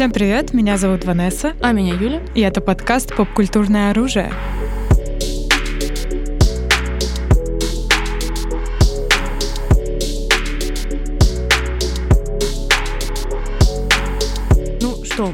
Всем привет, меня зовут Ванесса. А меня Юля. И это подкаст «Поп-культурное оружие».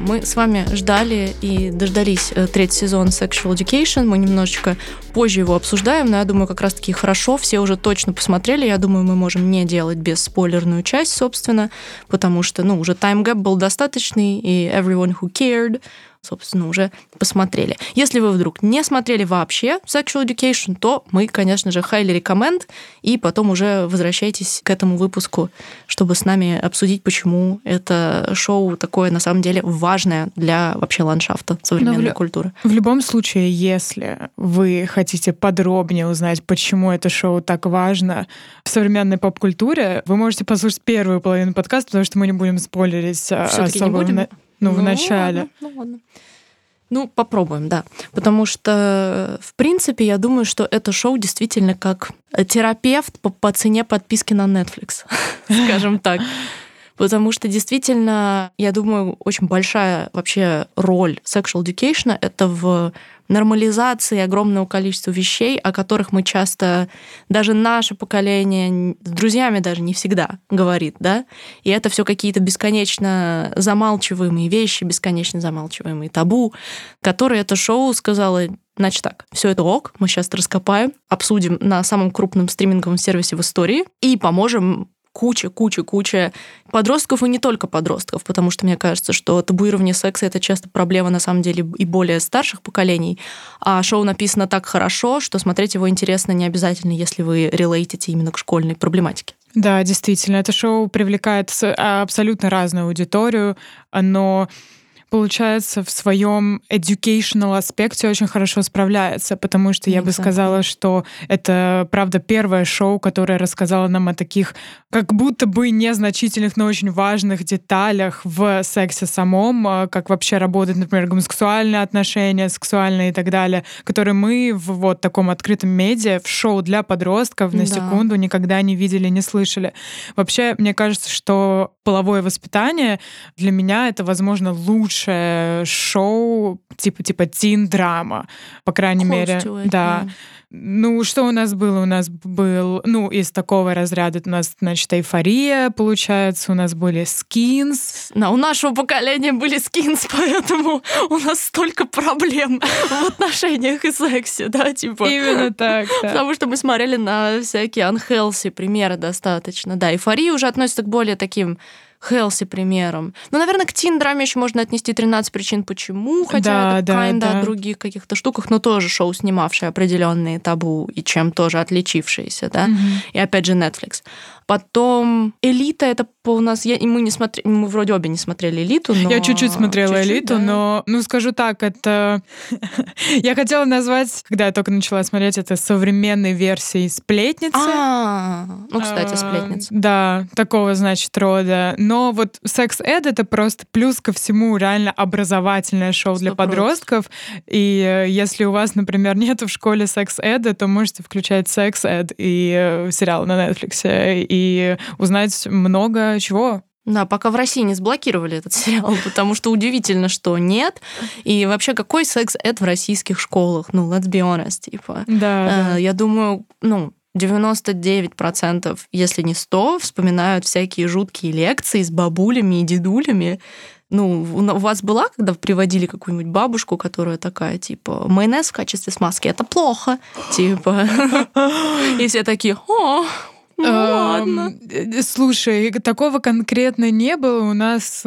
Мы с вами ждали и дождались третий сезон Sexual Education. Мы немножечко позже его обсуждаем, но я думаю, как раз-таки хорошо. Все уже точно посмотрели. Я думаю, мы можем не делать бесспойлерную часть, собственно, потому что, уже таймгэп был достаточный, и everyone who cared, собственно, уже посмотрели. Если вы вдруг не смотрели вообще Sexual Education, то мы, конечно же, highly recommend, и потом уже возвращайтесь к этому выпуску, чтобы с нами обсудить, почему это шоу такое, на самом деле, важное для вообще ландшафта современной культуры. В любом случае, если вы хотите подробнее узнать, почему это шоу так важно в современной поп-культуре, вы можете послушать первую половину подкаста, потому что мы не будем спойлерить. Всё-таки не будем? В начале. Ладно. Попробуем, да. Потому что, в принципе, я думаю, что это шоу действительно как терапевт по цене подписки на Netflix, скажем так. Потому что действительно, я думаю, очень большая вообще роль Sexual Education — это в нормализации огромного количества вещей, о которых мы часто, даже наше поколение с друзьями даже не всегда говорит, да? И это все какие-то бесконечно замалчиваемые вещи, бесконечно замалчиваемые табу, которые это шоу сказала, значит так, все это ок, мы сейчас раскопаем, обсудим на самом крупном стриминговом сервисе в истории и поможем куча подростков, и не только подростков, потому что мне кажется, что табуирование секса — это часто проблема, на самом деле, и более старших поколений, а шоу написано так хорошо, что смотреть его интересно не обязательно, если вы релейтите именно к школьной проблематике. Да, действительно, это шоу привлекает абсолютно разную аудиторию, но получается, в своем educational аспекте очень хорошо справляется, потому что я бы сказала, что это, правда, первое шоу, которое рассказало нам о таких как будто бы незначительных, но очень важных деталях в сексе самом, как вообще работают, например, гомосексуальные отношения, сексуальные и так далее, которые мы в вот таком открытом медиа, в шоу для подростков на секунду никогда не видели, не слышали. Вообще, мне кажется, что половое воспитание для меня это, возможно, лучшее шоу типа тин-драма, по крайней мере. Да. Что у нас было? У нас был, из такого разряда у нас, значит, «Эйфория», получается, у нас были «Skins». У нашего поколения были «Skins», поэтому у нас столько проблем в отношениях и сексе, да, типа. Именно так, да. Потому что мы смотрели на всякие unhealthy примеры достаточно, да. «Эйфория» уже относится к более таким Хелси примером. Наверное, к тин-драме еще можно отнести 13 причин почему, хотя о других каких-то штуках, но тоже шоу, снимавшее определенные табу и чем тоже отличившееся, да. Mm-hmm. И опять же Netflix. Потом «Элита» — это у нас... Мы вроде обе не смотрели «Элиту», но... Я чуть-чуть смотрела «Элиту», да. Но, скажу так, это... Я хотела назвать, когда я только начала смотреть, это современной версией «Сплетницы». Кстати, «Сплетница». Да, такого, значит, рода. Но вот секс-эд — это просто плюс ко всему реально образовательное шоу для подростков. И если у вас, например, нет в школе секс-эда, то можете включать секс-эд и сериал на Netflix и узнать много чего. Да, пока в России не заблокировали этот сериал, потому что удивительно, что нет. И вообще, какой секс-эд в российских школах? Let's be honest, типа. Да. Я думаю, 99%, если не 100%, вспоминают всякие жуткие лекции с бабулями и дедулями. У вас была, когда приводили какую-нибудь бабушку, которая такая, типа, майонез в качестве смазки, это плохо, типа. И все такие, ладно. Слушай, такого конкретно не было. У нас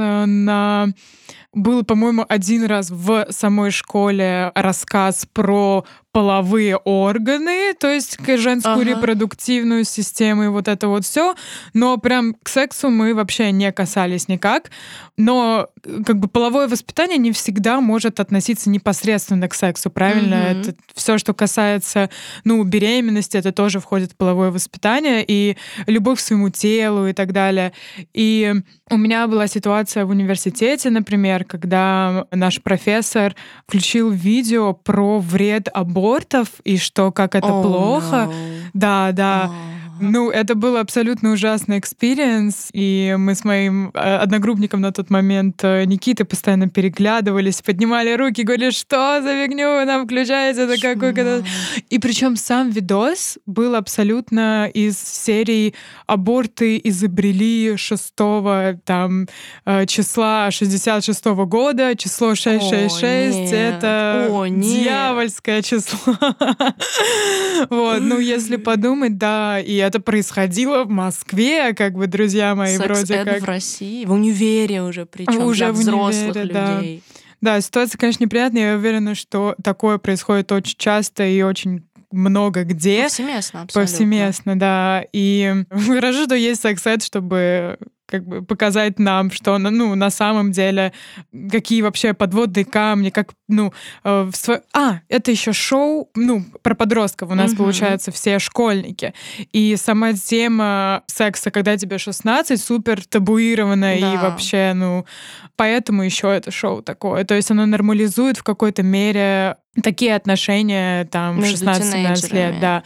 был, по-моему, один раз в самой школе рассказ про половые органы, то есть женскую репродуктивную систему и вот это вот все, но прям к сексу мы вообще не касались никак. Но половое воспитание не всегда может относиться непосредственно к сексу, правильно? Mm-hmm. Это все, что касается, беременности, это тоже входит в половое воспитание и любовь к своему телу и так далее. И у меня была ситуация в университете, например, когда наш профессор включил видео про вред абортов и что, как это плохо. Да. Ну, это был абсолютно ужасный экспириенс, и мы с моим одногруппником на тот момент Никитой постоянно переглядывались, поднимали руки, говорили, что за фигню вы нам включаете, это какой-то... И причем сам видос был абсолютно из серии «Аборты изобрели 6-го там, числа 66-го года, число 666, это дьявольское число». Вот, ну, если подумать, да, и это происходило в Москве, как бы, друзья мои, вроде как. В России, в универе уже, причем для взрослых людей. Да, ситуация, конечно, неприятная. Я уверена, что такое происходит очень часто и очень много где. Повсеместно, абсолютно. Повсеместно, да. И хорошо, что есть секс-эд, чтобы как бы показать нам, что ну, на самом деле, какие вообще подводные камни, как, ну, это еще шоу, ну, про подростков у нас, получается, все школьники. И сама тема секса, когда тебе 16, супер табуированная, да. И вообще, ну, поэтому еще это шоу такое. То есть оно нормализует в какой-то мере такие отношения, там, 16-17 лет, да.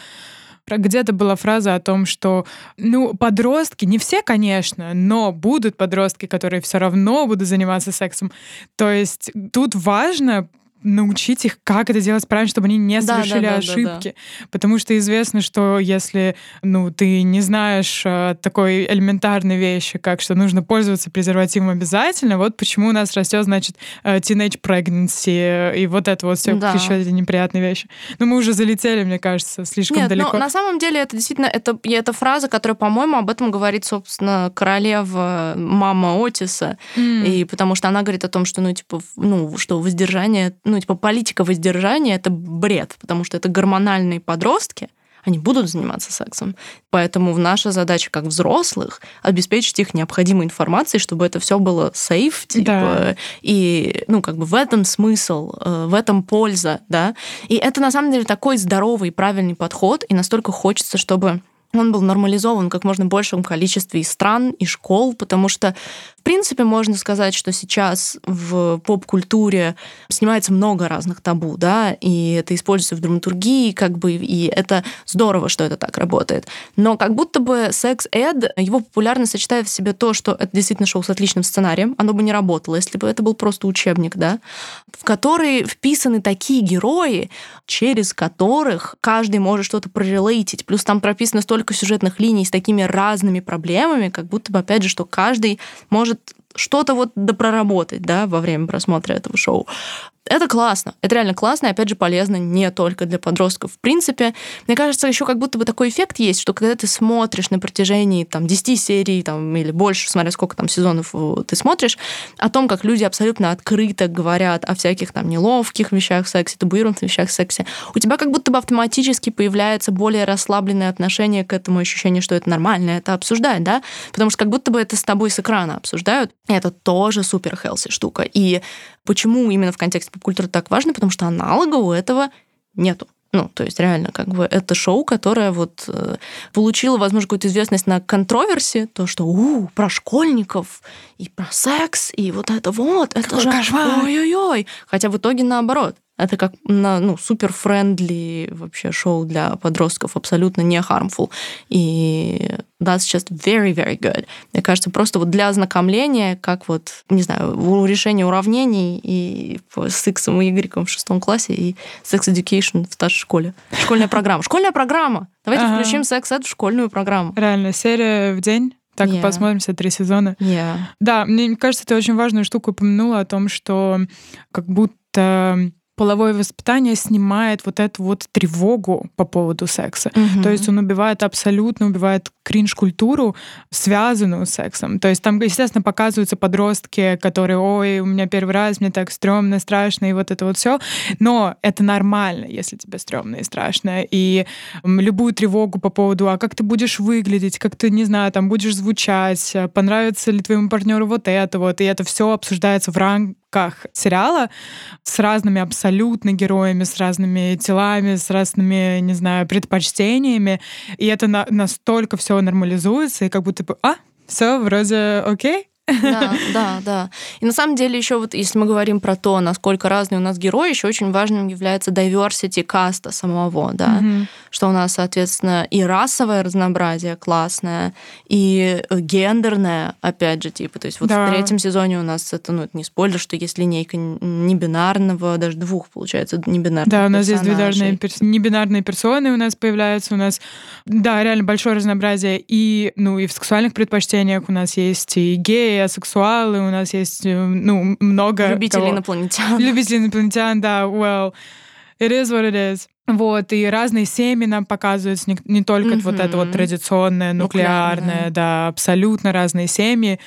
Где-то была фраза о том, что, ну, подростки, не все, конечно, но будут подростки, которые все равно будут заниматься сексом. То есть тут важно научить их, как это делать правильно, чтобы они не совершили ошибки. Да. Потому что известно, что если ты не знаешь такой элементарной вещи, как что нужно пользоваться презервативом обязательно, вот почему у нас растет, значит, teenage pregnancy и вот это вот все, да. Еще эти неприятные вещи. Но мы уже залетели, мне кажется, слишком далеко. Нет, на самом деле это действительно, это фраза, которая, по-моему, об этом говорит, собственно, королева, мама Отиса, и потому что она говорит о том, что, что воздержание... политика воздержания — это бред, потому что это гормональные подростки, они будут заниматься сексом. Поэтому наша задача как взрослых обеспечить их необходимой информацией, чтобы это все было сейф, типа, да. И, в этом смысл, в этом польза, да. И это, на самом деле, такой здоровый и правильный подход, и настолько хочется, чтобы он был нормализован в как можно большем количестве и стран, и школ, потому что, в принципе, можно сказать, что сейчас в поп-культуре снимается много разных табу, да, и это используется в драматургии, и это здорово, что это так работает. Но как будто бы секс-эд, его популярность сочетает в себе то, что это действительно шоу с отличным сценарием, оно бы не работало, если бы это был просто учебник, да, в который вписаны такие герои, через которых каждый может что-то прорелейтить, плюс там прописано столько сюжетных линий с такими разными проблемами, как будто бы, опять же, что каждый может что-то вот допроработать, да, во время просмотра этого шоу. Это классно. Это реально классно, и, опять же, полезно не только для подростков. В принципе, мне кажется, еще как будто бы такой эффект есть, что когда ты смотришь на протяжении, 10 серий, или больше, смотря сколько сезонов ты смотришь, о том, как люди абсолютно открыто говорят о всяких неловких вещах в сексе, табуированных вещах в сексе, у тебя как будто бы автоматически появляется более расслабленное отношение к этому, ощущение, что это нормально, это обсуждать, да? Потому что как будто бы это с тобой с экрана обсуждают. Это тоже супер хелси штука. И почему именно в контексте поп-культуры так важно? Потому что аналога у этого нету. То есть реально, это шоу, которое вот получило, возможно, какую-то известность на контроверсии, то, что про школьников и про секс, и вот, это же кошмар. Ой-ой-ой. Хотя в итоге наоборот. Это как супер-френдли вообще шоу для подростков, абсолютно не harmful. И that's just very, very good. Мне кажется, просто для ознакомления, как решение уравнений и с X и Y в 6 классе, и Sex Education в старшей школе. Школьная программа. Школьная программа! Давайте включим секс-эд в школьную программу. Реально, серия в день? Так и посмотримся, 3 сезона. Да, мне кажется, ты очень важную штуку упомянула о том, что как будто... Половое воспитание снимает вот эту вот тревогу по поводу секса. То есть он убивает кринж-культуру, связанную с сексом. То есть там, естественно, показываются подростки, которые, ой, у меня первый раз, мне так стрёмно, страшно, и вот это вот все. Но это нормально, если тебе стрёмно и страшно. И любую тревогу по поводу, как ты будешь выглядеть, как ты, будешь звучать, понравится ли твоему партнеру вот это вот. И это все обсуждается в рамках сериала с разными абсолютно героями, с разными телами, с разными, предпочтениями. И это настолько все нормализуется, и как будто бы, все, вроде окей. Да, да, да. И на самом деле еще вот, если мы говорим про то, насколько разные у нас герои, еще очень важным является diversity каста самого, да, mm-hmm. что у нас, соответственно, и расовое разнообразие классное, и гендерное, опять же, типа, то есть вот да. в третьем сезоне у нас это, ну, это не спойлер, что есть линейка небинарного, даже двух, получается, небинарных персонажей. Да, у нас персонажей. Здесь небинарные персоны у нас появляются, у нас, да, реально большое разнообразие и, ну, и в сексуальных предпочтениях у нас есть и геи, и асексуалы, у нас есть, ну, много... Любители инопланетян. Любители инопланетян, да, well, it is what it is. Вот, и разные семьи нам показываются, не только mm-hmm. вот это вот традиционное, нуклеарное, да, абсолютно разные семьи.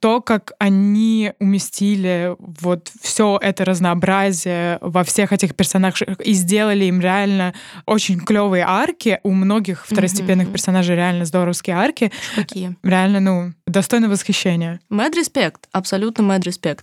То, как они уместили вот все это разнообразие во всех этих персонажах и сделали им реально очень клевые арки. У многих второстепенных mm-hmm. персонажей реально здоровские арки. Какие? Реально, ну, достойно восхищения. Mad respect, абсолютно mad respect.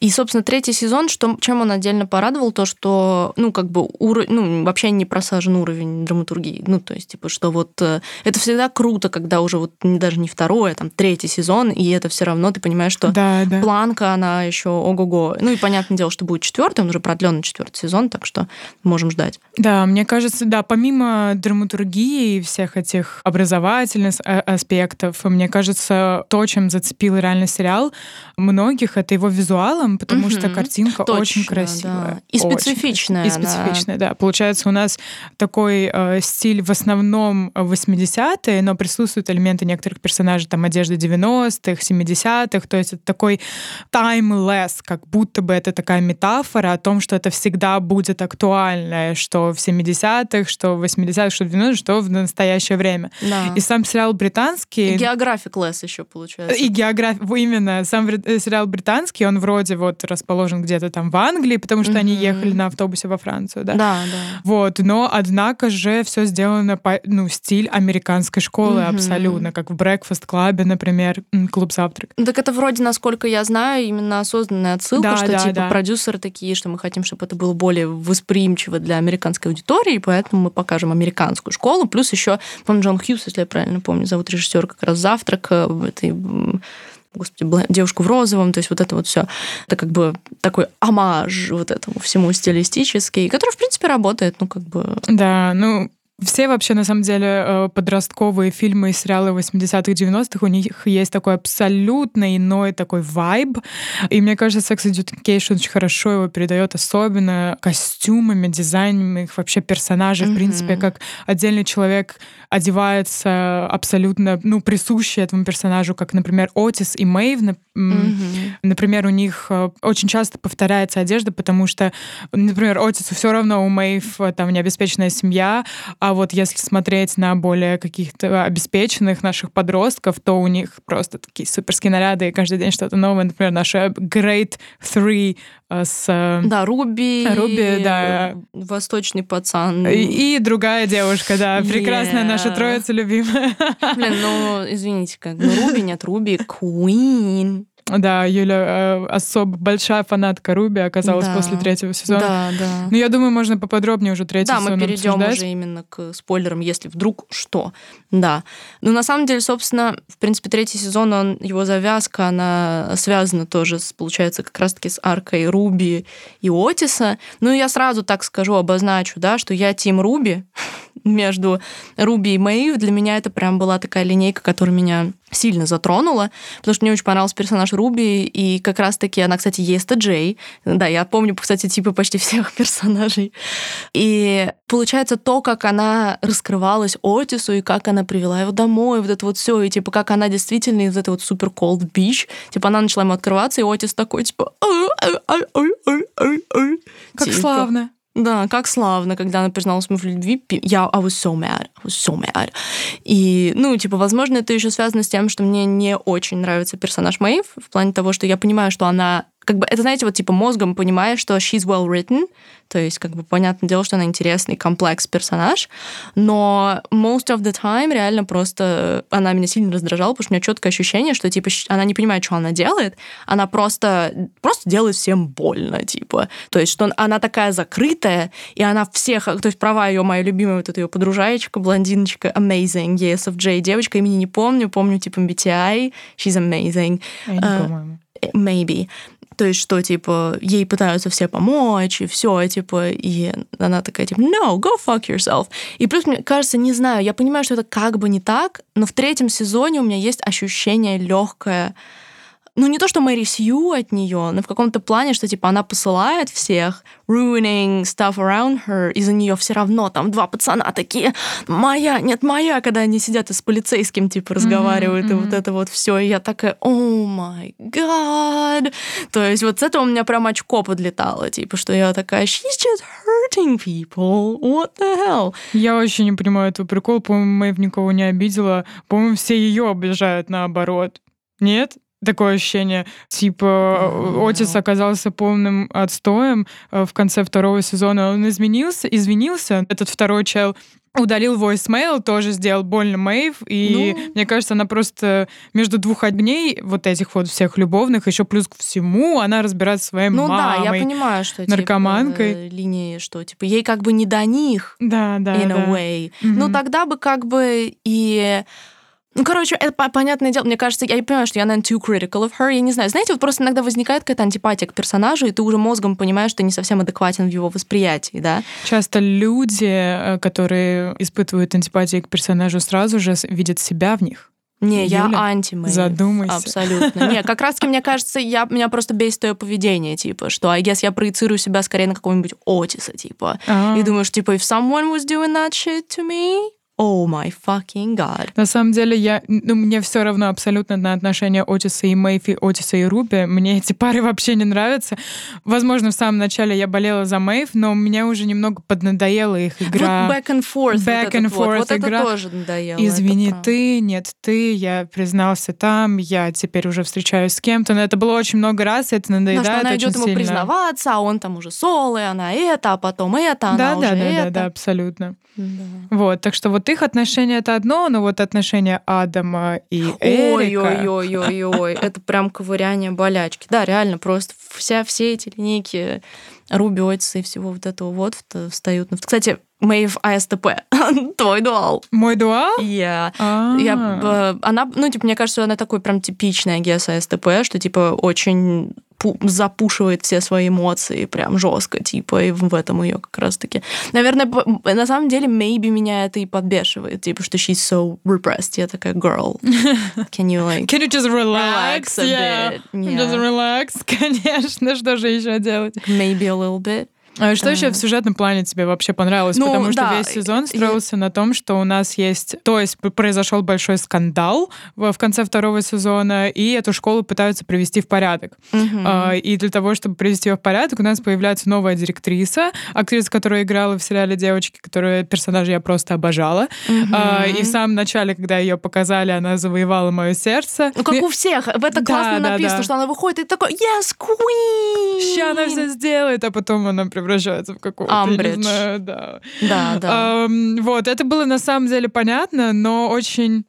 И, собственно, третий сезон, чем он отдельно порадовал, то, что, ну, как бы, ну, вообще не просажен уровень драматургии. Ну, то есть, типа, что вот... Это всегда круто, когда уже вот даже не второй, а там третий сезон, и это все равно, ты понимаешь, что да, да. планка, она еще ого-го. Ну, и понятное дело, что будет четвертый, он уже продлен на четвертый сезон, так что можем ждать. Да, мне кажется, да, помимо драматургии и всех этих образовательных аспектов, мне кажется, то, чем зацепил реально сериал многих, это его визуалом, потому что картинка точно, очень красивая. Да. И специфичная. Очень. И специфичная, да. Получается, у нас такой стиль в основном 80-е, но присутствуют элементы некоторых персонажей, там, одежды 90-х, 70-х, то есть это такой timeless, как будто бы это такая метафора о том, что это всегда будет актуально, что в 70-х, что в 80-х, что в 90-х, что в настоящее время. Да. И сам сериал британский... И geographic-less еще получается. И именно. Сам сериал британский, он вроде вот расположен где-то там в Англии, потому что они ехали на автобусе во Францию, да. Да, да. Вот, но однако же все сделано по, ну, стиль американской школы абсолютно, как в Breakfast Club, например, клуб завтрак. Так это вроде, насколько я знаю, именно осознанная отсылка, да, что да, типа да. продюсеры такие, что мы хотим, чтобы это было более восприимчиво для американской аудитории, поэтому мы покажем американскую школу, плюс еще, по-моему, Джон Хьюз, если я правильно помню, зовут режиссер как раз «Завтрак», этой... Господи, девушку в розовом, то есть вот это вот все, это как бы такой омаж вот этому всему стилистический, который, в принципе, работает, ну, как бы... Да, ну... Все вообще, на самом деле, подростковые фильмы и сериалы 80-х, 90-х, у них есть такой абсолютно иной такой вайб. И мне кажется, Sex Education очень хорошо его передает, особенно костюмами, дизайнами, их вообще персонажей. В принципе, как отдельный человек одевается абсолютно, ну, присущий этому персонажу, как, например, Отис и Мэйв. Например, у них очень часто повторяется одежда, потому что, например, Отису все равно, у Мэйв там необеспеченная семья, а вот если смотреть на более каких-то обеспеченных наших подростков, то у них просто такие суперские наряды, и каждый день что-то новое. Например, наша Grade 3 с... Да, Руби, да. Восточный пацан. И другая девушка, да. Yeah. Прекрасная наша троица любимая. Блин, ну, извините, как бы Руби, нет Руби, Queen. Да, Юля особо большая фанатка Руби оказалась после третьего сезона. Да, да. Но я думаю, можно поподробнее уже третий сезон обсуждать. Да, мы перейдем уже именно к спойлерам, если вдруг что. Да. Но на самом деле, собственно, в принципе, третий сезон, его завязка, она связана тоже, получается, как раз-таки с аркой Руби и Отиса. Ну, я сразу так скажу, обозначу, да, что я тим Руби. Между Руби и Мэйв для меня это прям была такая линейка, которая меня сильно затронула, потому что мне очень понравился персонаж Руби, и как раз-таки она, кстати, ESTJ. Да, я помню, кстати, типы почти всех персонажей. И получается то, как она раскрывалась Отису, и как она привела его домой, вот это вот все, и типа как она действительно из этой вот супер cold bitch, типа она начала ему открываться, и Отис такой, типа... Как славно. Да, как славно, когда она призналась ему в любви. I was so mad. И, ну, типа, возможно, это еще связано с тем, что мне не очень нравится персонаж Мэйв, в плане того, что я понимаю, что она как бы, это, знаете, вот типа мозгом понимаешь, что she's well written, то есть, как бы, понятное дело, что она интересный, комплекс персонаж, но most of the time реально просто она меня сильно раздражала, потому что у меня четкое ощущение, что, типа, она не понимает, что она делает, она просто делает всем больно, типа. То есть, что она такая закрытая, и она всех... То есть, права ее, моя любимая, вот эта ее подружаечка, блондиночка, amazing, ESFJ, девочка, имени не помню, типа, MBTI, she's amazing. Я не помню. Maybe. То есть, что, типа, ей пытаются все помочь, и все, типа, и она такая, типа, no, go fuck yourself. И плюс, мне кажется, не знаю, я понимаю, что это как бы не так, но в 3-м сезоне у меня есть ощущение легкое, ну, не то, что Мэри Сью от нее, но в каком-то плане, что, типа, она посылает всех, ruining stuff around her, и за нее все равно там 2 пацана такие, моя, нет, моя, когда они сидят и с полицейским, типа, разговаривают, и вот это вот все, и я такая, о май гад. То есть вот с этого у меня прям очко подлетало, типа, что я такая, she's just hurting people, what the hell. Я вообще не понимаю этого прикола, по-моему, Мэйв никого не обидела, по-моему, все ее обижают наоборот, нет? Такое ощущение, типа, Отис оказался полным отстоем в конце 2-го сезона. Он извинился, этот второй чел удалил voicemail, тоже сделал больно Мэйв, и мне кажется, она просто между 2 огней вот этих вот всех любовных, еще плюс ко всему, она разбирается своей мамой, наркоманкой. Ну да, я понимаю, что наркоманкой. Типа, линии, что типа ей как бы не до них, in a way. Ну тогда бы как бы и... Ну, короче, это понятное дело. Мне кажется, я понимаю, что я, наверное, too critical of her. Я не знаю. Знаете, вот просто иногда возникает какая-то антипатия к персонажу, и ты уже мозгом понимаешь, что ты не совсем адекватен в его восприятии, да? Часто люди, которые испытывают антипатию к персонажу, сразу же видят себя в них. Не, Юля, я анти-Мэйв. Задумайся. Абсолютно. Не, как раз-таки, мне кажется, меня просто бесит твое поведение, типа, что, I guess, я проецирую себя скорее на какого-нибудь Отиса, типа. И думаешь, типа, if someone was doing that shit to me... Oh my fucking god. На самом деле, мне все равно абсолютно на отношения Отиса и Мэйв, Отиса и Руби. Мне эти пары вообще не нравятся. Возможно, в самом начале я болела за Мэйв, но мне уже немного поднадоела их игра. Вот back and forth вот игра. Это тоже надоело. Извини, ты, нет, ты, я признался там, я теперь уже встречаюсь с кем-то. Но это было очень много раз, и это надоедает очень сильно. Она идет ему признаваться, а он там уже соло, она это, а потом это, она это. Да, абсолютно. Да. Вот, так что вот их отношения — это одно, но вот отношения Адама и Эрика... Ой-ой-ой-ой-ой, это прям ковыряние болячки. Да, реально, просто все эти линейки Руби, Отиса и всего вот этого вот встают. Кстати, Мэйв АСТП. Твой дуал. Мой дуал? Yeah. Я. Она, ну, типа, мне кажется, она такой прям типичная гесс АСТП, что, типа, очень... запушивает все свои эмоции прям жестко, типа, и в этом ее как раз-таки. Наверное, на самом деле, maybe меня это и подбешивает, типа, что she's so repressed. Я такая, girl, can you, like... Can you just relax a bit? Yeah. Just relax, конечно, что же еще делать? Maybe a little bit. А что еще в сюжетном плане тебе вообще понравилось? Ну, потому что весь сезон строился на том, что у нас есть... То есть произошел большой скандал в конце 2-го сезона, и эту школу пытаются привести в порядок. И для того, чтобы привести ее в порядок, у нас появляется новая директриса, актриса, которая играла в сериале «Девочки», которую персонажа я просто обожала. И в самом начале, когда ее показали, она завоевала мое сердце. Ну, как у всех. В это классно написано, что она выходит и такой «Yes, queen!» Сейчас она все сделает, а потом она превращается в какого-то, я не знаю, да. Вот, это было на самом деле понятно, но очень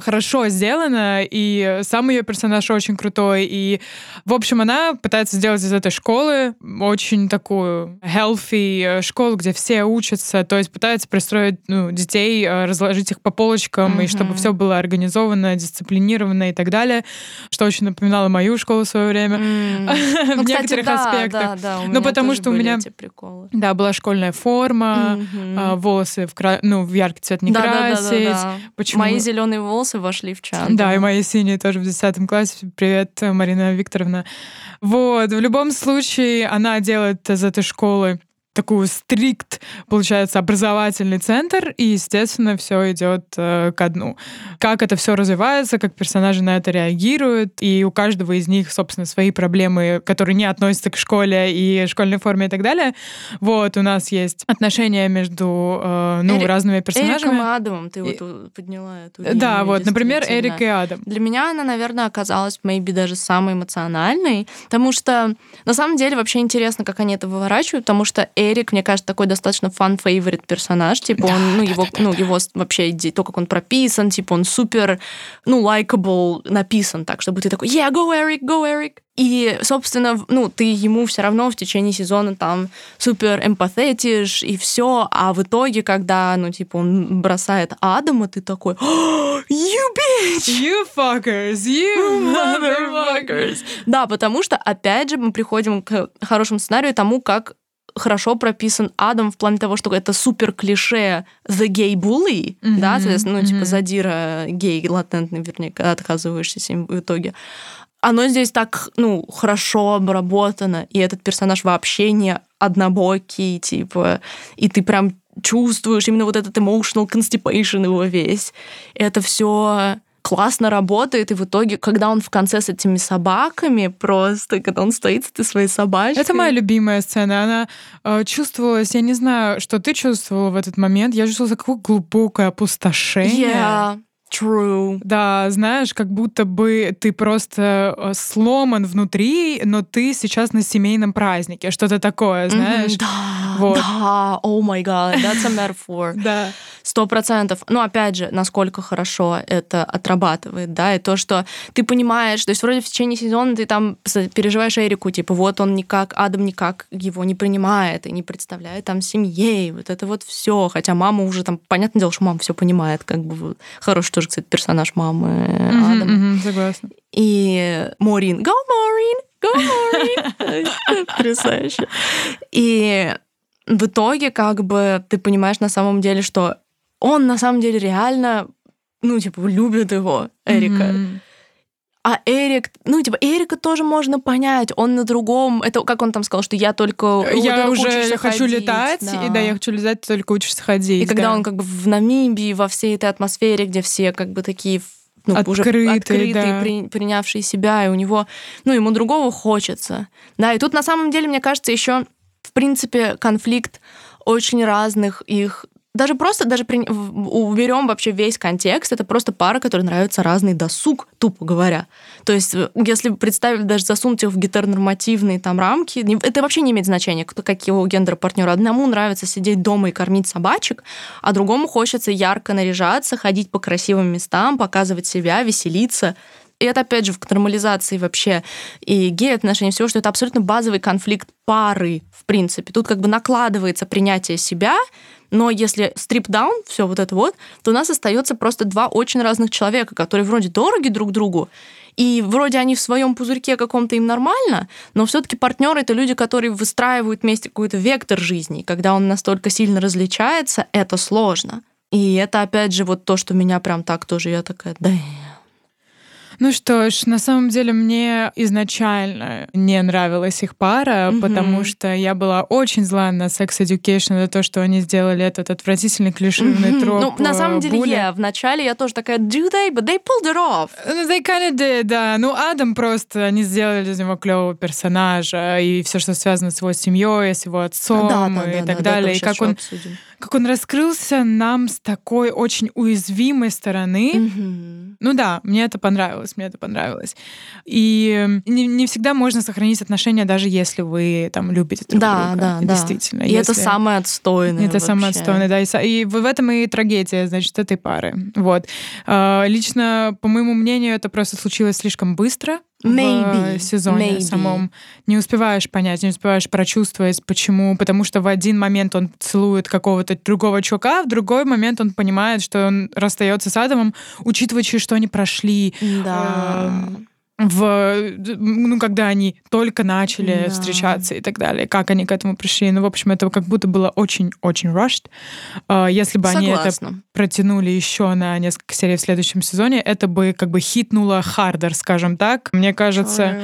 хорошо сделано, и сам ее персонаж очень крутой, и, в общем, она пытается сделать из этой школы очень такую healthy школу, где все учатся, то есть пытается пристроить детей, разложить их по полочкам, и чтобы все было организовано, дисциплинировано и так далее, что очень напоминало мою школу в свое время в некоторых аспектах. Ну, потому что у меня была школьная форма, волосы в яркий цвет не красить. Мои зеленые волосы вошли в чат. Да, и мои синие тоже в 10 классе. Привет, Марина Викторовна. Вот, в любом случае, она делает из этой школы такую стрикт, получается, образовательный центр, и, естественно, все идет ко дну. Как это все развивается, как персонажи на это реагируют, и у каждого из них, собственно, свои проблемы, которые не относятся к школе и школьной форме и так далее. Вот, у нас есть отношения между разными персонажами. Эриком и Адамом ты вот подняла эту линию. Да, вот, например, Эрик и Адам. Для меня она, наверное, оказалась, maybe, даже самой эмоциональной, потому что, на самом деле, вообще интересно, как они это выворачивают, потому что Эрик, мне кажется, такой достаточно фан-фейворит персонаж, типа он, его вообще то, как он прописан, типа он супер, лайкабл написан так, чтобы ты такой, yeah, go Eric, go Eric. И, собственно, ты ему все равно в течение сезона там супер эмпатетишь и все, а в итоге, когда, он бросает Адама, ты такой, oh, you bitch! You fuckers! You motherfuckers! Да, потому что, опять же, мы приходим к хорошему сценарию, тому, как хорошо прописан Адам в плане того, что это супер клише the gay bully, mm-hmm. да, соответственно, типа задира гей, латентный, вернее, когда отказываешься с ним в итоге. Оно здесь так, хорошо обработано, и этот персонаж вообще не однобокий, типа, и ты прям чувствуешь именно вот этот emotional constipation его весь. Это все классно работает, и в итоге, когда он в конце с этими собаками, просто, когда он стоит с этой своей собачкой... Это моя любимая сцена. Она чувствовалась, я не знаю, что ты чувствовала в этот момент, я чувствовала какое глубокое опустошение. Yeah. True. Да, знаешь, как будто бы ты просто сломан внутри, но ты сейчас на семейном празднике, что-то такое, знаешь. Mm-hmm, да, вот. Да, oh my god, that's a metaphor. Да. 100%. Опять же, насколько хорошо это отрабатывает, да, и то, что ты понимаешь, то есть вроде в течение сезона ты там переживаешь Эрику, типа вот он никак, Адам никак его не принимает и не представляет там семье, вот это вот все, хотя мама уже там, понятное дело, что мама все понимает, как бы хороший тоже, кстати, персонаж мамы Адама. Согласна. И Морин. Go, Морин! Go, Морин! Потрясающе. И в итоге как бы ты понимаешь на самом деле, что он на самом деле реально, любит его, Эрика. Mm-hmm. А Эрик, Эрика тоже можно понять, он на другом, это как он там сказал, что я только... Я уже хочу летать, да. И я хочу летать, только учишься ходить. И когда он как бы в Намибии, во всей этой атмосфере, где все как бы такие... Открытые, да. принявшие себя, и у него... ему другого хочется. Да, и тут на самом деле, мне кажется, еще в принципе конфликт очень разных их... Уберем вообще весь контекст, это просто пара, которой нравится разный досуг, тупо говоря. То есть, если представить, даже засунуть их в гетеронормативные там рамки, это вообще не имеет значения, кто какого гендера партнера. Одному нравится сидеть дома и кормить собачек, а другому хочется ярко наряжаться, ходить по красивым местам, показывать себя, веселиться. И это, опять же, к нормализации вообще и гей-отношений, всего, что это абсолютно базовый конфликт пары, в принципе. Тут как бы накладывается принятие себя, но если стрип-даун, все вот это вот, то у нас остается просто два очень разных человека, которые вроде дороги друг другу, и вроде они в своем пузырьке каком-то им нормально, но все-таки партнеры — это люди, которые выстраивают вместе какой-то вектор жизни. Когда он настолько сильно различается, это сложно. И это, опять же, вот то, что меня прям так тоже, я такая, да... Ну что ж, на самом деле мне изначально не нравилась их пара, потому что я была очень зла на Sex Education за то, что они сделали этот отвратительный клишированный троп. На самом деле, вначале я тоже такая, do they? But they pulled it off. They kind of did, да. Адам просто, они сделали из него клевого персонажа, и все, что связано с его семьей, с его отцом, и так далее. Да, и как он раскрылся нам с такой очень уязвимой стороны. Мне это понравилось. И не всегда можно сохранить отношения, даже если вы там любите друг друга. Да. Действительно. И это самое отстойное. И в этом и трагедия, значит, этой пары. Вот. Лично, по моему мнению, это просто случилось слишком быстро. В сезоне самом. Не успеваешь понять, не успеваешь прочувствовать, почему. Потому что в один момент он целует какого-то другого чувака, в другой момент он понимает, что он расстается с Адамом, учитывая, что они прошли. Да. когда они только начали встречаться и так далее, как они к этому пришли. Ну, в общем, это как будто было очень-очень rushed. Если бы они это протянули еще на несколько серий в следующем сезоне, это бы как бы хитнуло хардер, скажем так. Мне кажется...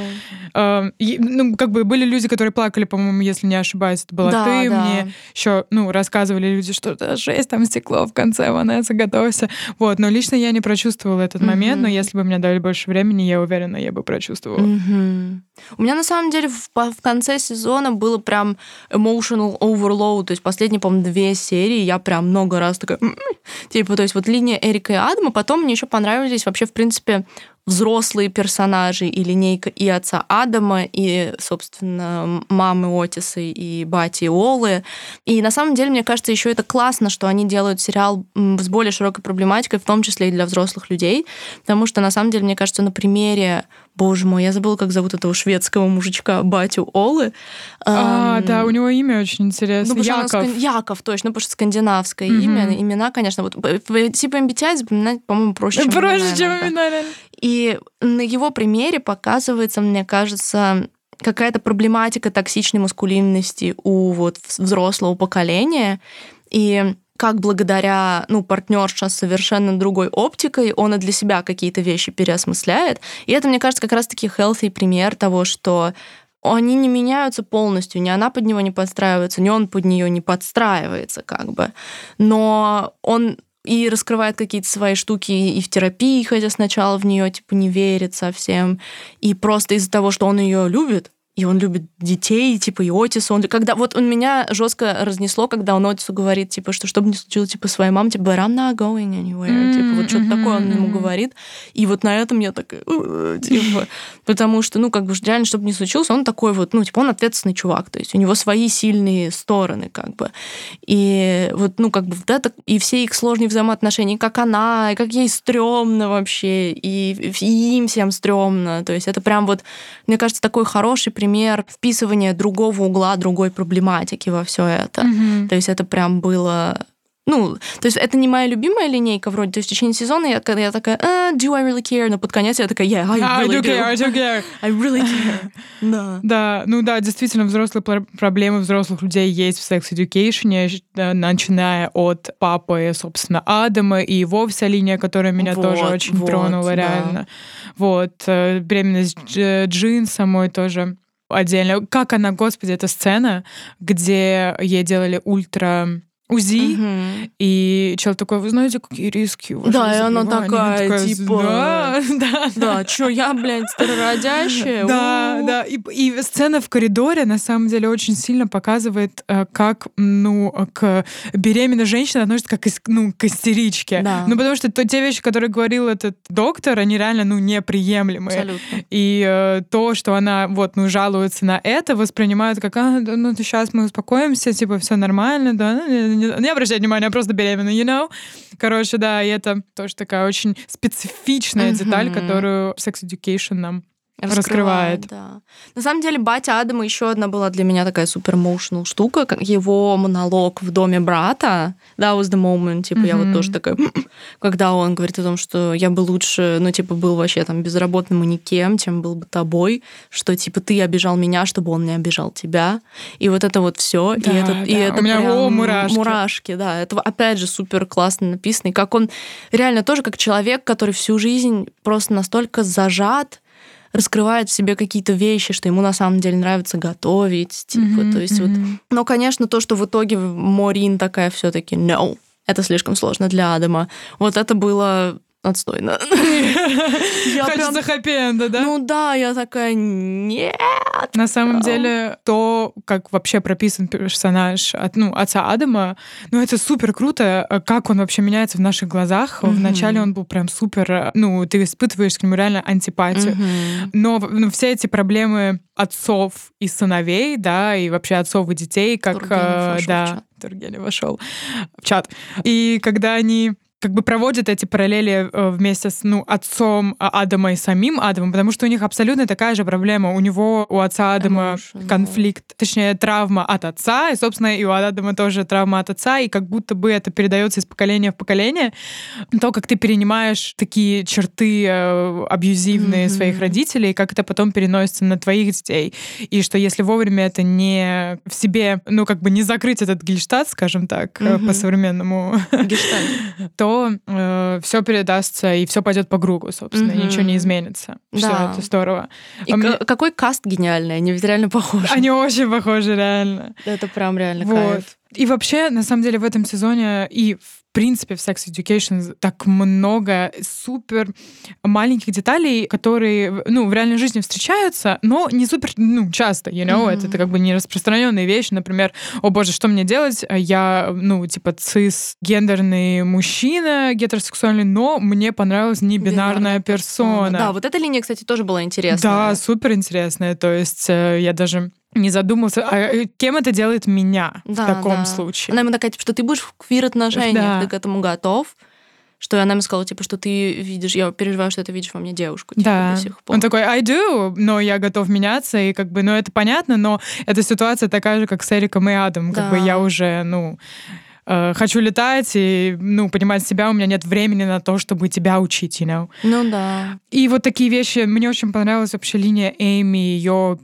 были люди, которые плакали, по-моему, если не ошибаюсь, это была ты. Мне еще рассказывали люди, что да, жесть, там стекло в конце, Ванесса, готовься. Вот. Но лично я не прочувствовала этот момент, но если бы мне дали больше времени, я уверена, я бы прочувствовала. У меня, на самом деле, в конце сезона было прям emotional overload, то есть последние, по-моему, 2 серии, я прям много раз такая... то есть вот линия Эрика и Адама, потом мне еще понравились вообще, в принципе, взрослые персонажи и линейка и отца Адама, и, собственно, мамы Отиса, и бати Олы. И на самом деле, мне кажется, еще это классно, что они делают сериал с более широкой проблематикой, в том числе и для взрослых людей, потому что, на самом деле, мне кажется, на примере... Боже мой, я забыла, как зовут этого шведского мужичка, батю Олы. Да, у него имя очень интересное. Ну, Яков. Яков, точно, потому что скандинавское имя. Имена, конечно, вот типа MBTI запоминать, по-моему, проще, чем имена. И на его примере показывается, мне кажется, какая-то проблематика токсичной маскулинности у вот взрослого поколения. И... как благодаря, партнерша с совершенно другой оптикой, он и для себя какие-то вещи переосмысляет. И это, мне кажется, как раз-таки healthy пример того, что они не меняются полностью, ни она под него не подстраивается, ни он под нее не подстраивается, как бы. Но он и раскрывает какие-то свои штуки и в терапии, хотя сначала в нее не верит совсем. И просто из-за того, что он ее любит, и он любит детей, и Отиса. Он меня жестко разнесло, когда он Отису говорит, что чтобы не случилось, своей маме, but I'm not going anywhere. Что-то такое он ему говорит. И вот на этом я такая... Потому что, реально, чтобы не случилось, он такой он ответственный чувак. То есть у него свои сильные стороны, И и все их сложные взаимоотношения, как она, и как ей стрёмно вообще, и им всем стрёмно. То есть это прям мне кажется, такой хороший пример вписывания другого угла, другой проблематики во все это. То есть это прям было... то есть это не моя любимая линейка вроде. То есть в течение сезона я такая, do I really care? Но под конец я такая, yeah, I really do care. Да. Да, действительно, взрослые проблемы взрослых людей есть в Sex Education, начиная от папы, собственно, Адама, и его вся линия, которая меня тоже очень тронула, реально. Да. Беременность Джин самой тоже отдельно. Как она, господи, эта сцена, где ей делали УЗИ, и человек такой, вы знаете, какие риски? Да, и она такая, да, чё, я, старородящая? Да, и сцена в коридоре, на самом деле, очень сильно показывает, как, к беременной женщине относится как, к истеричке. Да. Потому что те вещи, которые говорил этот доктор, они реально, неприемлемые. Абсолютно. И то, что она, жалуется на это, воспринимают как, сейчас мы успокоимся, все нормально, да, не обращать внимания, я просто беременна, Короче, да, и это тоже такая очень специфичная деталь, которую Sex Education нам раскрывает. Да. На самом деле, батя Адама еще одна была для меня такая супер-моушнл штука, как его монолог в доме брата, that was the moment, я тоже такая, когда он говорит о том, что я бы лучше, был вообще безработным и никем, чем был бы тобой, что, ты обижал меня, чтобы он не обижал тебя, и все, да, и это у меня прям мурашки, да, это опять же супер классно написано, и как он реально тоже как человек, который всю жизнь просто настолько зажат, раскрывает в себе какие-то вещи, что ему на самом деле нравится готовить, то есть Но, конечно, то, что в итоге Морин такая все-таки no, это слишком сложно для Адама. Это было отстойно. Хочется хэппи-энда, да? Я такая, нет. На самом деле, то, как вообще прописан персонаж отца Адама, это супер круто, как он вообще меняется в наших глазах. Вначале он был прям супер, ты испытываешь к нему реально антипатию. Но все эти проблемы отцов и сыновей, да, и вообще отцов и детей, как... Тургенев вошел в чат. И когда они как бы проводит эти параллели вместе с отцом Адама и самим Адамом, потому что у них абсолютно такая же проблема. У него, у отца Адама конфликт, точнее, травма от отца, и, собственно, и у Адама тоже травма от отца, и как будто бы это передается из поколения в поколение. То, как ты перенимаешь такие черты абьюзивные своих родителей, как это потом переносится на твоих детей. И что если вовремя это не в себе, не закрыть этот гельштальт, скажем так, по-современному, то все передастся и все пойдет по кругу, собственно, и ничего не изменится. Да. Все, это здорово. И какой каст гениальный, они ведь реально похожи. Они очень похожи, реально. Это прям реально кайф. И вообще, на самом деле, в этом сезоне и в принципе в Sex Education так много супер маленьких деталей, которые, в реальной жизни встречаются, но не супер, часто, это как бы не распространенные вещи, например, о боже, что мне делать? Я, цисгендерный мужчина, гетеросексуальный, но мне понравилась небинарная персона. Да, вот эта линия, кстати, тоже была интересная. Да, супер интересная, то есть я даже не задумался, а кем это делает меня в таком случае. Она ему такая, что ты будешь в квир-отношениях, ты к этому готов. Что она мне сказала, что ты видишь, я переживаю, что ты видишь во мне девушку. До сих пор. Он такой, I do, но я готов меняться, и это понятно, но эта ситуация такая же, как с Эриком и Адамом. Да. Я уже, хочу летать и, понимать себя, у меня нет времени на то, чтобы тебя учить, Ну да. И вот такие вещи. Мне очень понравилась вообще линия Эйми, ее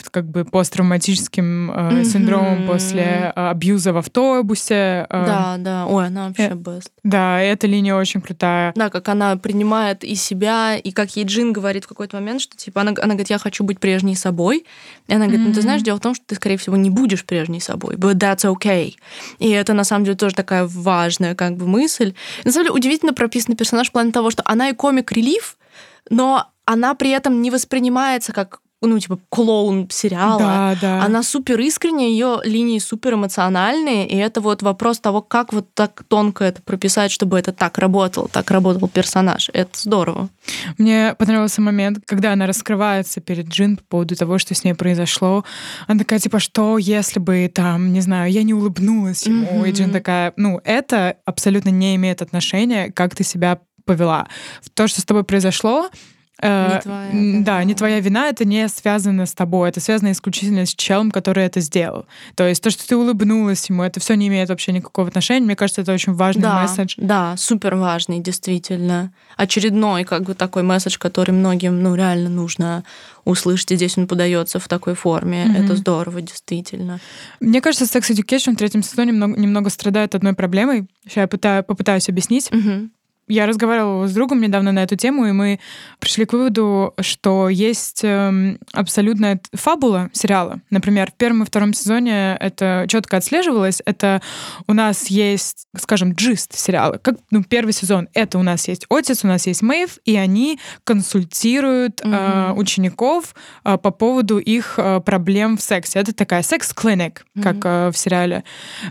посттравматическим синдромом после абьюза в автобусе. Да. Ой, она вообще best. Да, эта линия очень крутая. Да, как она принимает и себя, и как ей Джин говорит в какой-то момент, что она говорит, я хочу быть прежней собой. И она говорит, ты знаешь, дело в том, что ты, скорее всего, не будешь прежней собой. But that's okay. И это, на самом деле, тоже такая важная мысль. На самом деле удивительно прописан персонаж в плане того, что она и комик-релиф, но она при этом не воспринимается как клоун сериала. Да. Она супер искренняя, ее линии супер эмоциональные, и это вопрос того, как так тонко это прописать, чтобы это так работал персонаж. Это здорово. Мне понравился момент, когда она раскрывается перед Джин по поводу того, что с ней произошло. Она такая, что если бы, не знаю, я не улыбнулась ему, и Джин такая, это абсолютно не имеет отношения, как ты себя повела. То, что с тобой произошло, не твоя вина, это не связано с тобой, это связано исключительно с челом, который это сделал. То есть то, что ты улыбнулась ему, это все не имеет вообще никакого отношения. Мне кажется, это очень важный месседж. Да, супер важный, действительно. Очередной такой месседж, который многим реально нужно услышать, и здесь он подается в такой форме. Это здорово, действительно. Мне кажется, Sex Education в третьем сезоне немного страдает одной проблемой. Сейчас я попытаюсь объяснить. Я разговаривала с другом недавно на эту тему, и мы пришли к выводу, что есть абсолютная фабула сериала. Например, в первом и втором сезоне это четко отслеживалось. Это у нас есть, скажем, джист сериала. Как, первый сезон — это у нас есть Отис, у нас есть Мэйв, и они консультируют учеников по поводу их проблем в сексе. Это такая секс-клиник, как в сериале.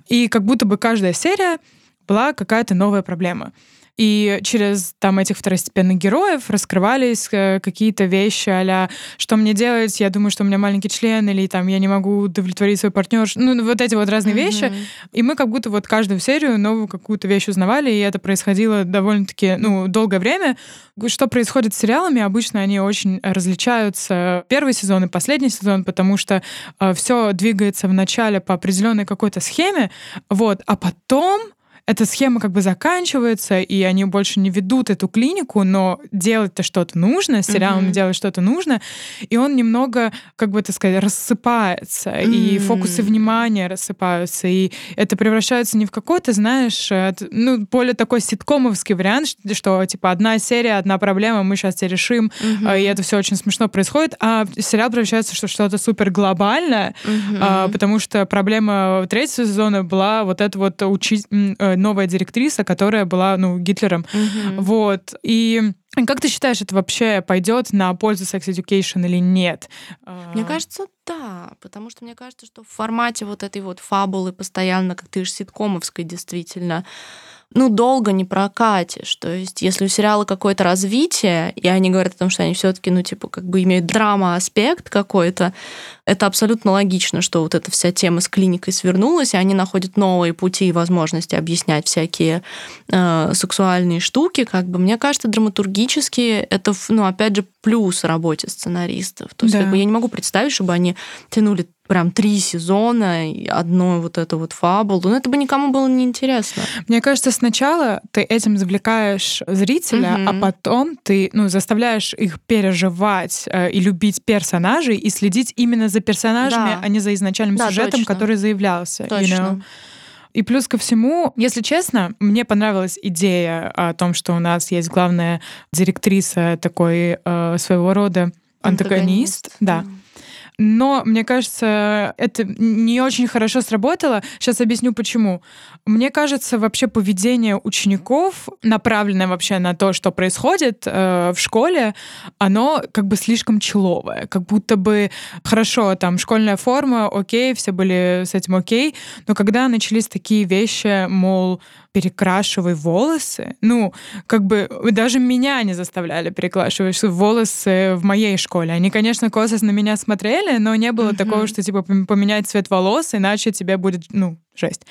И как будто бы каждая серия была какая-то новая проблема. И через этих второстепенных героев раскрывались какие-то вещи а-ля «что мне делать?», «я думаю, что у меня маленький член», или «я не могу удовлетворить свой партнер». Вот эти разные вещи. И мы как будто каждую серию новую какую-то вещь узнавали, и это происходило довольно-таки долгое время. Что происходит с сериалами? Обычно они очень различаются первый сезон и последний сезон, потому что все двигается вначале по определенной какой-то схеме, а потом эта схема заканчивается, и они больше не ведут эту клинику, но делать-то что-то нужно, с сериалом делать что-то нужно, и он немного, рассыпается, и фокусы внимания рассыпаются, и это превращается не в какой-то, более такой ситкомовский вариант, что одна серия, одна проблема, мы сейчас все решим, и это все очень смешно происходит, а сериал превращается в что-то супер глобальное, потому что проблема третьего сезона была новая директриса, которая была Гитлером. И Как ты считаешь, это вообще пойдет на пользу Sex Education или нет? Мне кажется, да, потому что мне кажется, что в формате вот этой вот фабулы постоянно, как ты же ситкомовской действительно, ну, долго не прокатишь. То есть, если у сериала какое-то развитие, и они говорят о том, что они все-таки, ну, типа, как бы имеют драма-аспект какой-то, это абсолютно логично, что вот эта вся тема с клиникой свернулась, и они находят новые пути и возможности объяснять всякие сексуальные штуки. Как бы, мне кажется, драматургически это, ну, опять же, плюс работе сценаристов. То есть, да, как бы, я не могу представить, чтобы они тянули прям 3 сезона, и одну вот эту вот фабулу. Но это бы никому было не интересно. Мне кажется, сначала ты этим завлекаешь зрителя, а потом ты, ну, заставляешь их переживать и любить персонажей, и следить именно за персонажами, да, а не за изначальным сюжетом, точно, который заявлялся. Точно. You know? И плюс ко всему, если честно, мне понравилась идея о том, что у нас есть главная директриса такой своего рода антагонист. Да. Но, мне кажется, это не очень хорошо сработало. Сейчас объясню, почему. Мне кажется, вообще поведение учеников, направленное вообще на то, что происходит в школе, оно как бы слишком человое. Как будто бы, хорошо, там, школьная форма, окей, все были с этим окей, но когда начались такие вещи, мол, перекрашивай волосы, ну, как бы даже меня не заставляли перекрашивать волосы в моей школе. Они, конечно, косо на меня смотрели, но не было такого, что, типа, поменять цвет волос, иначе тебе будет, ну, жесть.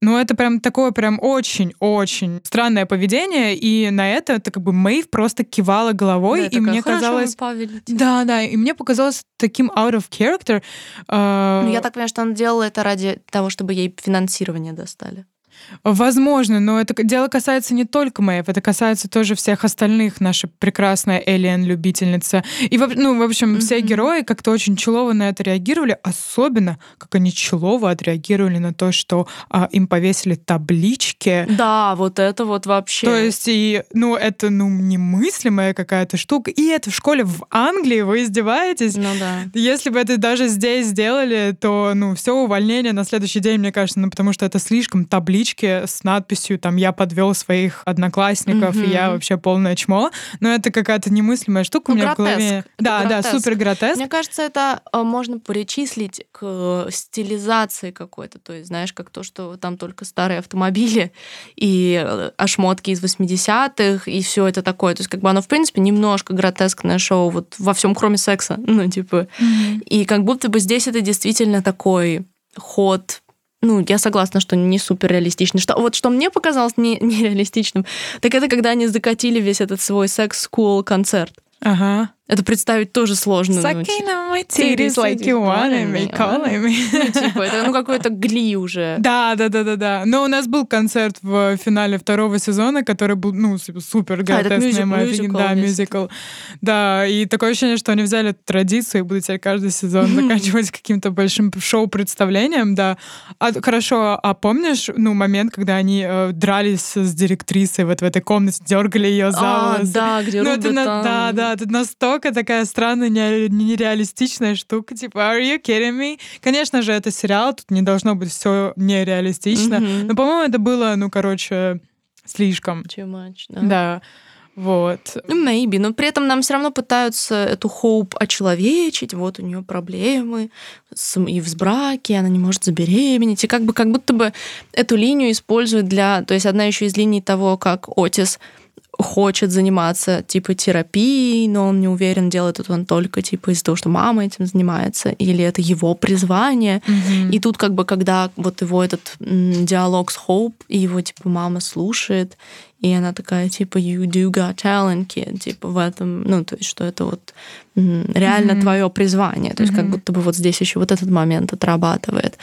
Ну, это прям такое прям очень-очень странное поведение, и на это как бы Мэйв просто кивала головой, да, и такая, мне казалось... Да, и мне показалось таким out of character. Ну, я так понимаю, что она делала это ради того, чтобы ей финансирование достали. Возможно, но это дело касается не только Мэйв, это касается тоже всех остальных, наша прекрасная Элиен-любительница. И, ну, в общем, все герои как-то очень челово на это реагировали, особенно, как они челово отреагировали на то, что им повесили таблички. Да, вот это вот вообще. То есть, и, ну, это, ну, немыслимая какая-то штука. И это в школе в Англии, вы издеваетесь? Ну да. Если бы это даже здесь сделали, то, ну, все увольнение на следующий день, мне кажется, ну, потому что это слишком таблички с надписью там «Я подвел своих одноклассников, и я вообще полное чмо». Но это какая-то немыслимая штука, ну, у меня гротеск в голове. Да, гротеск. Да, супер гротеск. Мне кажется, это можно причислить к стилизации какой-то. То есть, знаешь, как то, что там только старые автомобили и ошмотки из 80-х, и все это такое. То есть, как бы оно, в принципе, немножко гротескное шоу вот во всем, кроме секса. Ну, типа. И как будто бы здесь это действительно такой ход. Ну, я согласна, что не суперреалистично. Вот что мне показалось нереалистичным, так это когда они закатили весь этот свой секс-скул-концерт. Ага. Это представить тоже сложно. Типа, это, ну, какой-то гли уже. Да. Но у нас был концерт в финале 2-го сезона, который был, ну, супер гротескный. Да, мюзикл. Да, и такое ощущение, что они взяли эту традицию и будут теперь каждый сезон заканчивать каким-то большим шоу-представлением, да. Хорошо, а помнишь, ну, момент, когда они дрались с директрисой вот в этой комнате, дергали ее за волосы? Да, где Руби там. Да, тут настолько такая странная, нереалистичная штука, типа, are you kidding me? Конечно же, это сериал, тут не должно быть все нереалистично, но, по-моему, это было, ну, короче, слишком. Too much, да. Да. Вот. Maybe, но при этом нам все равно пытаются эту Hope очеловечить, вот у нее проблемы и в браке, она не может забеременеть, и как будто бы эту линию используют для... То есть одна еще из линий того, как Отис хочет заниматься, типа, терапией, но он не уверен, делает это он только, типа, из-за того, что мама этим занимается, или это его призвание. И тут, как бы, когда вот его этот диалог с Hope, и его, типа, мама слушает, и она такая, типа, you do got talent, kid, типа, в этом, ну, то есть, что это вот реально твое призвание. То есть, как будто бы вот здесь еще вот этот момент отрабатывает.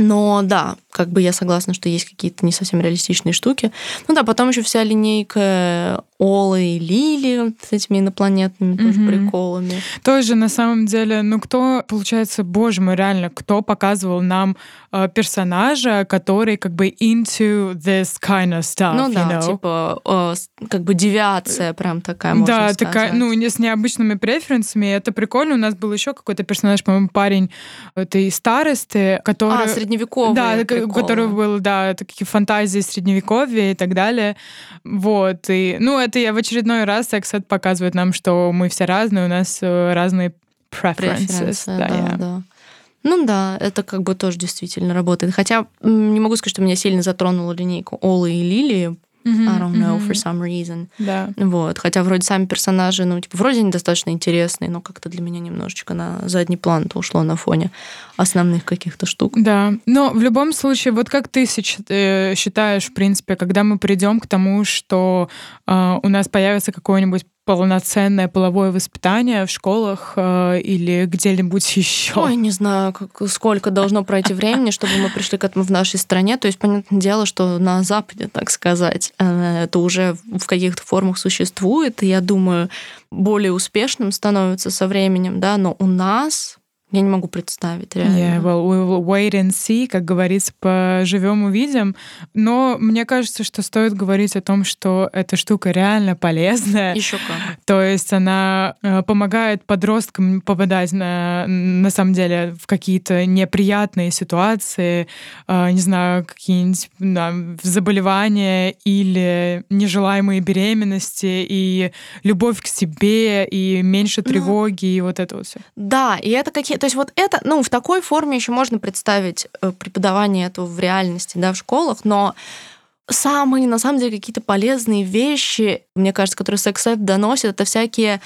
Но да, как бы я согласна, что есть какие-то не совсем реалистичные штуки. Ну да, потом еще вся линейка Олы и Лили с этими инопланетными тоже приколами. Тоже, на самом деле, ну кто, получается, боже мой, реально, кто показывал нам персонажа, который как бы into this kind of stuff, ну да, you know? Типа как бы девиация прям такая, можно да, сказать. Да, такая, ну с необычными преференсами, это прикольно. У нас был еще какой-то персонаж, по-моему, парень этой старосты, который... средневековый. Да, у которого был, да, такие фантазии средневековья и так далее. Вот, и, ну это я в очередной раз секс-эд показывает нам, что мы все разные, у нас разные preferences. Да. Ну да, это как бы тоже действительно работает. Хотя не могу сказать, что меня сильно затронула линейка Олы и Лили. I don't know, for some reason. Да. Вот. Хотя вроде сами персонажи, ну, типа, вроде они достаточно интересные, но как-то для меня немножечко на задний план-то ушло на фоне основных каких-то штук. Да. Но в любом случае, вот как ты считаешь, в принципе, когда мы придем к тому, что у нас появится какое-нибудь полноценное половое воспитание в школах или где-нибудь еще? Ой, не знаю, сколько должно пройти времени, чтобы мы пришли к этому в нашей стране. То есть, понятное дело, что на Западе, так сказать, это уже в каких-то формах существует, и, я думаю, более успешным становится со временем, да, но у нас... Я не могу представить, реально. Yeah, well, we will wait and see, как говорится, поживем, увидим. Но мне кажется, что стоит говорить о том, что эта штука реально полезная. Еще как. То есть она помогает подросткам попадать на самом деле в какие-то неприятные ситуации, не знаю, какие-нибудь заболевания или нежелаемые беременности, и любовь к себе, и меньше тревоги, и вот это вот все. Да, и это какие-то... То есть вот это, ну, в такой форме еще можно представить преподавание этого в реальности, да, в школах, но самые, на самом деле, какие-то полезные вещи, мне кажется, которые секс-эд доносит, это всякие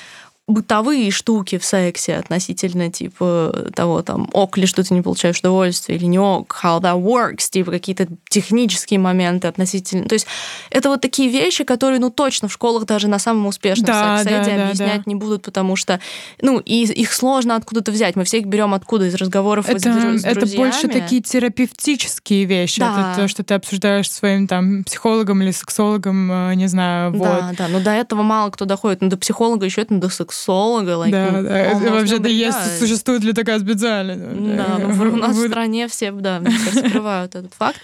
бытовые штуки в сексе относительно, типа, того, там, ок ли, что ты не получаешь удовольствие, или не ок, how that works, типа, какие-то технические моменты относительно... То есть это вот такие вещи, которые, ну, точно в школах даже на самом успешном секс-эде объяснять не будут, потому что, ну, и их сложно откуда-то взять. Мы все их берем откуда? Из разговоров с друзьями. Это больше такие терапевтические вещи. Да. Это то, что ты обсуждаешь со своим, там, психологом или сексологом, не знаю, вот. Да, но до этого мало кто доходит. Ну, до психолога еще это, ну, до сексолога. Like, да, ну, да. Вообще, да, есть, существует ли такая специальность? Да, ну, у нас в стране все, да, мне кажется, скрывают этот факт.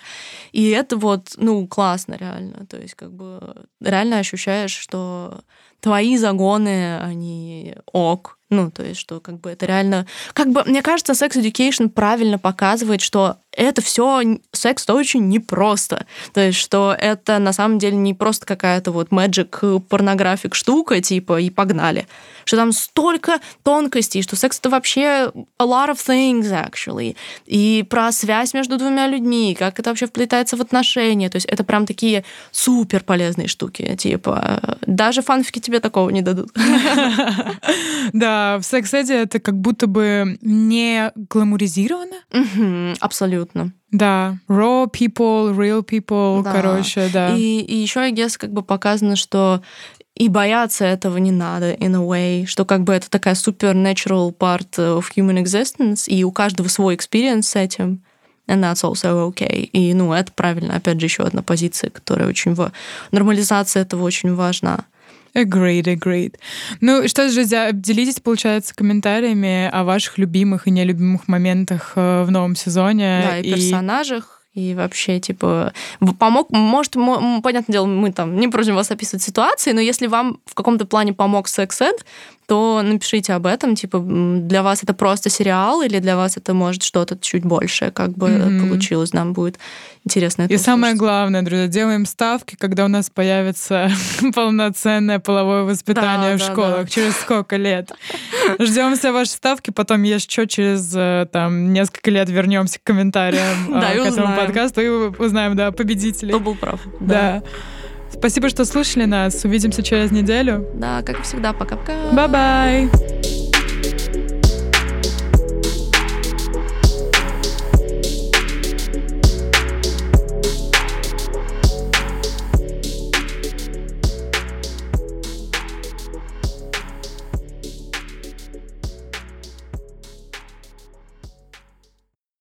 И это вот, ну, классно реально. То есть, как бы, реально ощущаешь, что твои загоны, они ок. Ну, то есть, что, как бы, это реально... Как бы, мне кажется, Sex Education правильно показывает, что это все секс-то очень непросто. То есть, что это, на самом деле, не просто какая-то вот magic-порнографик штука, типа, и погнали. Что там столько тонкостей, что секс — это вообще a lot of things, actually. И про связь между двумя людьми, как это вообще вплетается в отношения. То есть, это прям такие супер полезные штуки. Типа, даже фанфики тебе такого не дадут. Да, в секс-эде это как будто бы не гламуризировано. Абсолютно. Да, raw people, real people, да. Короче, да. И еще, I guess, как бы показано, что и бояться этого не надо, in a way, что как бы это такая supernatural part of human existence, и у каждого свой experience с этим, and that's also okay. И, ну, это правильно, опять же, еще одна позиция, которая очень... Нормализация этого очень важна. Agreed. Ну что же, делитесь, получается, комментариями о ваших любимых и нелюбимых моментах в новом сезоне. Да, и персонажах. И вообще, типа, помог... Может, понятное дело, мы там не просим вас описывать ситуации, но если вам в каком-то плане помог секс-эд, то напишите об этом. Типа, для вас это просто сериал, или для вас это, может, что-то чуть больше, как бы получилось. Нам будет интересно это услышать. Самое главное, друзья, делаем ставки, когда у нас появится полноценное половое воспитание в школах. Через сколько лет? Ждем все ваши ставки, потом еще через там несколько лет вернемся к комментариям к этому подкасту. И узнаем, да, победителей. Кто был прав. Да. Спасибо, что слушали нас. Увидимся через неделю. Да, как и всегда. Пока-пока. Bye-bye.